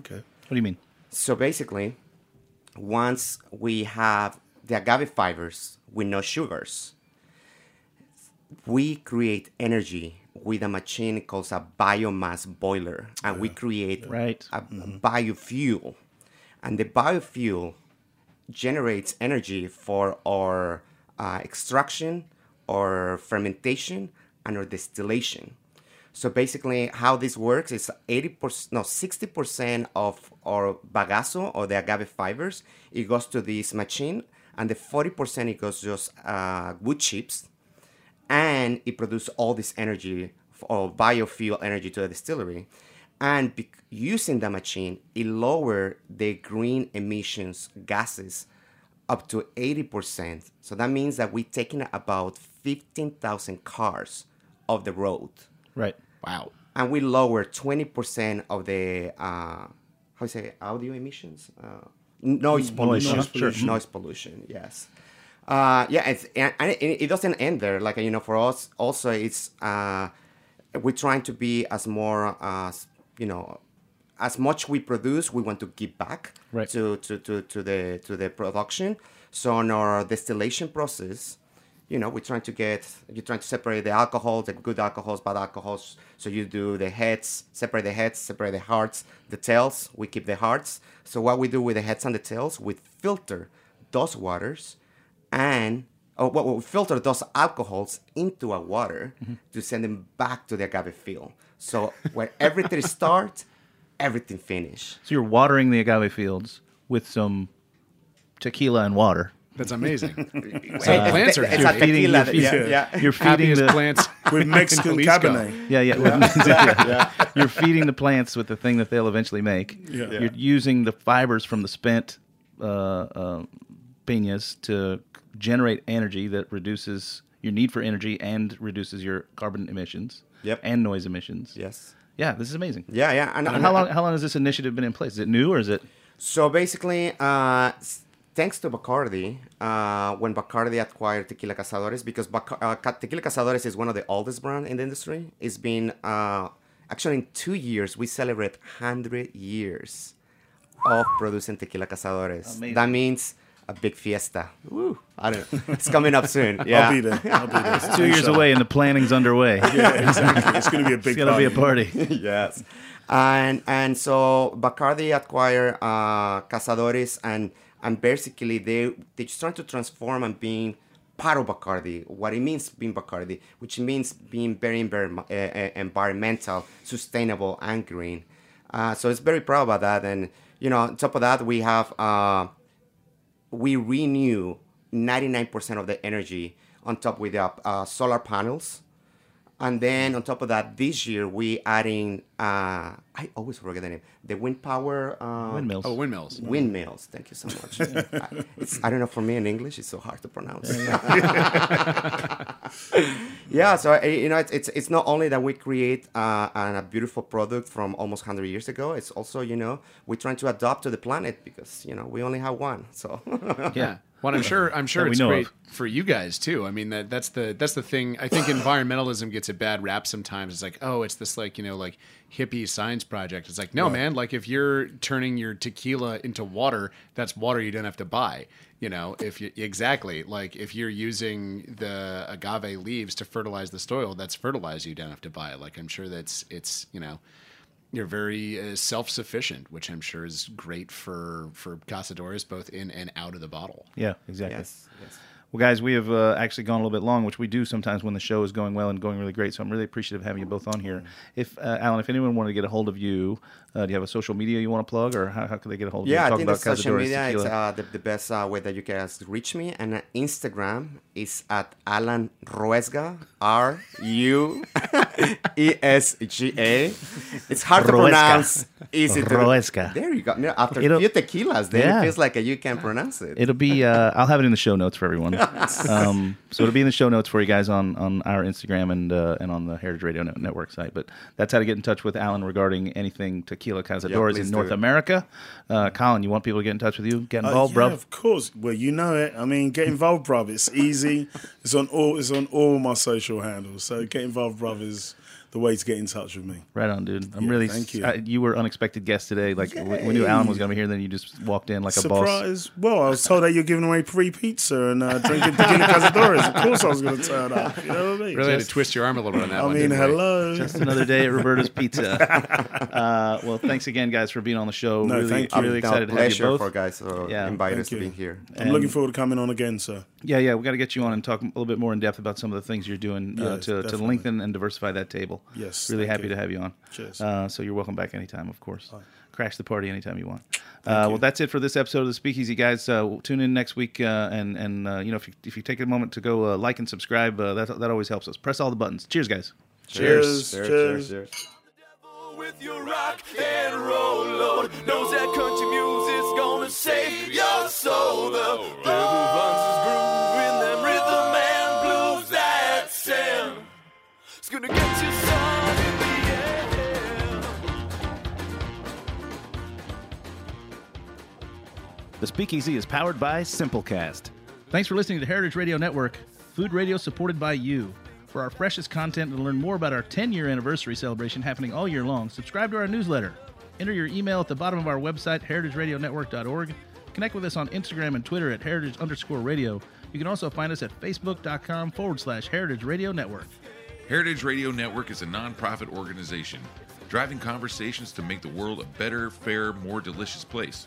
Okay. What do you mean? So basically, once we have the agave fibers with no sugars, we create energy with a machine called a biomass boiler, and we create a biofuel. And the biofuel generates energy for our extraction, or fermentation, and our distillation. So basically how this works is 60% of our bagazo, or the agave fibers, it goes to this machine, and the 40% it goes just wood chips, and it produces all this energy, or biofuel energy, to the distillery. And using the machine, it lowered the green emissions gases up to 80%. So that means that we're taking about 15,000 cars off the road. Right. Wow. And we lowered 20% of the, audio emissions? Noise pollution. Noise pollution, yes. And it doesn't end there. Like, you know, for us, also, it's, we're trying to be as more, you know, as much we produce, we want to give back to the production. So on our distillation process, you know, you're trying to separate the alcohol, the good alcohols, bad alcohols. So you do the heads, separate the heads, separate the hearts, the tails, we keep the hearts. So what we do with the heads and the tails, we filter those waters and we filter those alcohols into a water to send them back to the agave field. So where everything starts, everything finishes. So you're watering the agave fields with some tequila and water. That's amazing. Plants are feeding the You're feeding the plants with Mexican Cabernet. You're feeding the plants with the thing that they'll eventually make. Yeah. You're using the fibers from the spent piñas to generate energy that reduces your need for energy and reduces your carbon emissions. Yep. And noise emissions. Yes. Yeah, this is amazing. Yeah. And how long has this initiative been in place? Is it new or is it? So basically, thanks to Bacardi, when Bacardi acquired Tequila Cazadores, because Tequila Cazadores is one of the oldest brands in the industry. It's been, actually in 2 years, we celebrate 100 years of producing Tequila Cazadores. Amazing. That means a big fiesta. Woo. I don't know. It's coming up soon. Yeah. I'll be there. It's 2 years away and the planning's underway. Yeah, exactly. It's going to be a big party. Yes. And so Bacardi acquired Cazadores and basically they're just trying to transform and being part of Bacardi, what it means being Bacardi, which means being very environmental, sustainable, and green. So it's very proud about that. And, you know, on top of that, we have... we renew 99% of the energy on top with the solar panels. And then on top of that, this year, we adding, I always forget the name, the wind power. Windmills. Oh, windmills. Windmills. Thank you so much. I don't know, for me in English, it's so hard to pronounce. Yeah, so, you know, it's not only that we create a beautiful product from almost 100 years ago. It's also, you know, we're trying to adapt to the planet because, you know, we only have one. So yeah. Well, I'm sure it's great for you guys too. I mean, that's the thing. I think environmentalism gets a bad rap sometimes. It's like, oh, it's this like, you know, like hippie science project. It's like, no, man. Like if you're turning your tequila into water, that's water you don't have to buy. You know, if you're using the agave leaves to fertilize the soil, that's fertilizer you don't have to buy. Like I'm sure you know. You're very self-sufficient, which I'm sure is great for Cazadores, both in and out of the bottle. Yeah, exactly. Yes. Well, guys, we have actually gone a little bit long, which we do sometimes when the show is going well and going really great. So I'm really appreciative of having you both on here. If Alan, if anyone wanted to get a hold of you, do you have a social media you want to plug, or how can they get a hold of you? Yeah, I think the social media is the best way that you can reach me. And Instagram is at Alan Ruezga, R-U-E-S-G-A. It's hard to pronounce. Easy to Ruezga. There you go. No, after a few tequilas, then it feels like you can pronounce it. It'll be, I'll have it in the show notes for everyone. So it'll be in the show notes for you guys on our Instagram and on the Heritage Radio Network site. But that's how to get in touch with Alan regarding anything Tequila Cazadores in North America. Colin, you want people to get in touch with you? Get involved, bruv? Of course. Well, you know it. I mean, get involved, bruv. It's easy. It's on all my social handles. So get involved, bruv, is the way to get in touch with me. Right on, dude. I'm really... Thank you. You were unexpected guest today. Like, we knew Alan was going to be here, then you just walked in like a boss. Surprise. Well, I was told that you're giving away free pizza and drinking tequila Cazadores. Of course I was going to turn up. You know what I mean? Really had to twist your arm a little bit on that one. I mean, hello. Just another day at Roberta's Pizza. Well, thanks again, guys, for being on the show. No, really, thank you. I'm really excited to have you both. Pleasure for guys invite us to be here. I'm looking forward to coming on again, sir. Yeah, we got to get you on and talk a little bit more in depth about some of the things you're doing to lengthen and diversify that table. Yes. Really happy to have you on. Cheers. So you're welcome back anytime, of course. Right. Crash the party anytime you want. Well, that's it for this episode of the Speakeasy, guys. We'll tune in next week, and you know, if you take a moment to go like and subscribe, that always helps us. Press all the buttons. Cheers, guys. Cheers. Cheers. with your rock and roll load. Knows that country music's gonna save your soul. The devil runs his groove in them rhythm and blues that Sam. It's gonna get you some in the air. The Speakeasy is powered by Simplecast. Thanks for listening to Heritage Radio Network, food radio supported by you. For our freshest content and to learn more about our 10-year anniversary celebration happening all year long, subscribe to our newsletter. Enter your email at the bottom of our website, heritageradionetwork.org. Connect with us on Instagram and Twitter at heritage_radio. You can also find us at facebook.com/heritageradionetwork. Heritage Radio Network is a nonprofit organization driving conversations to make the world a better, fairer, more delicious place.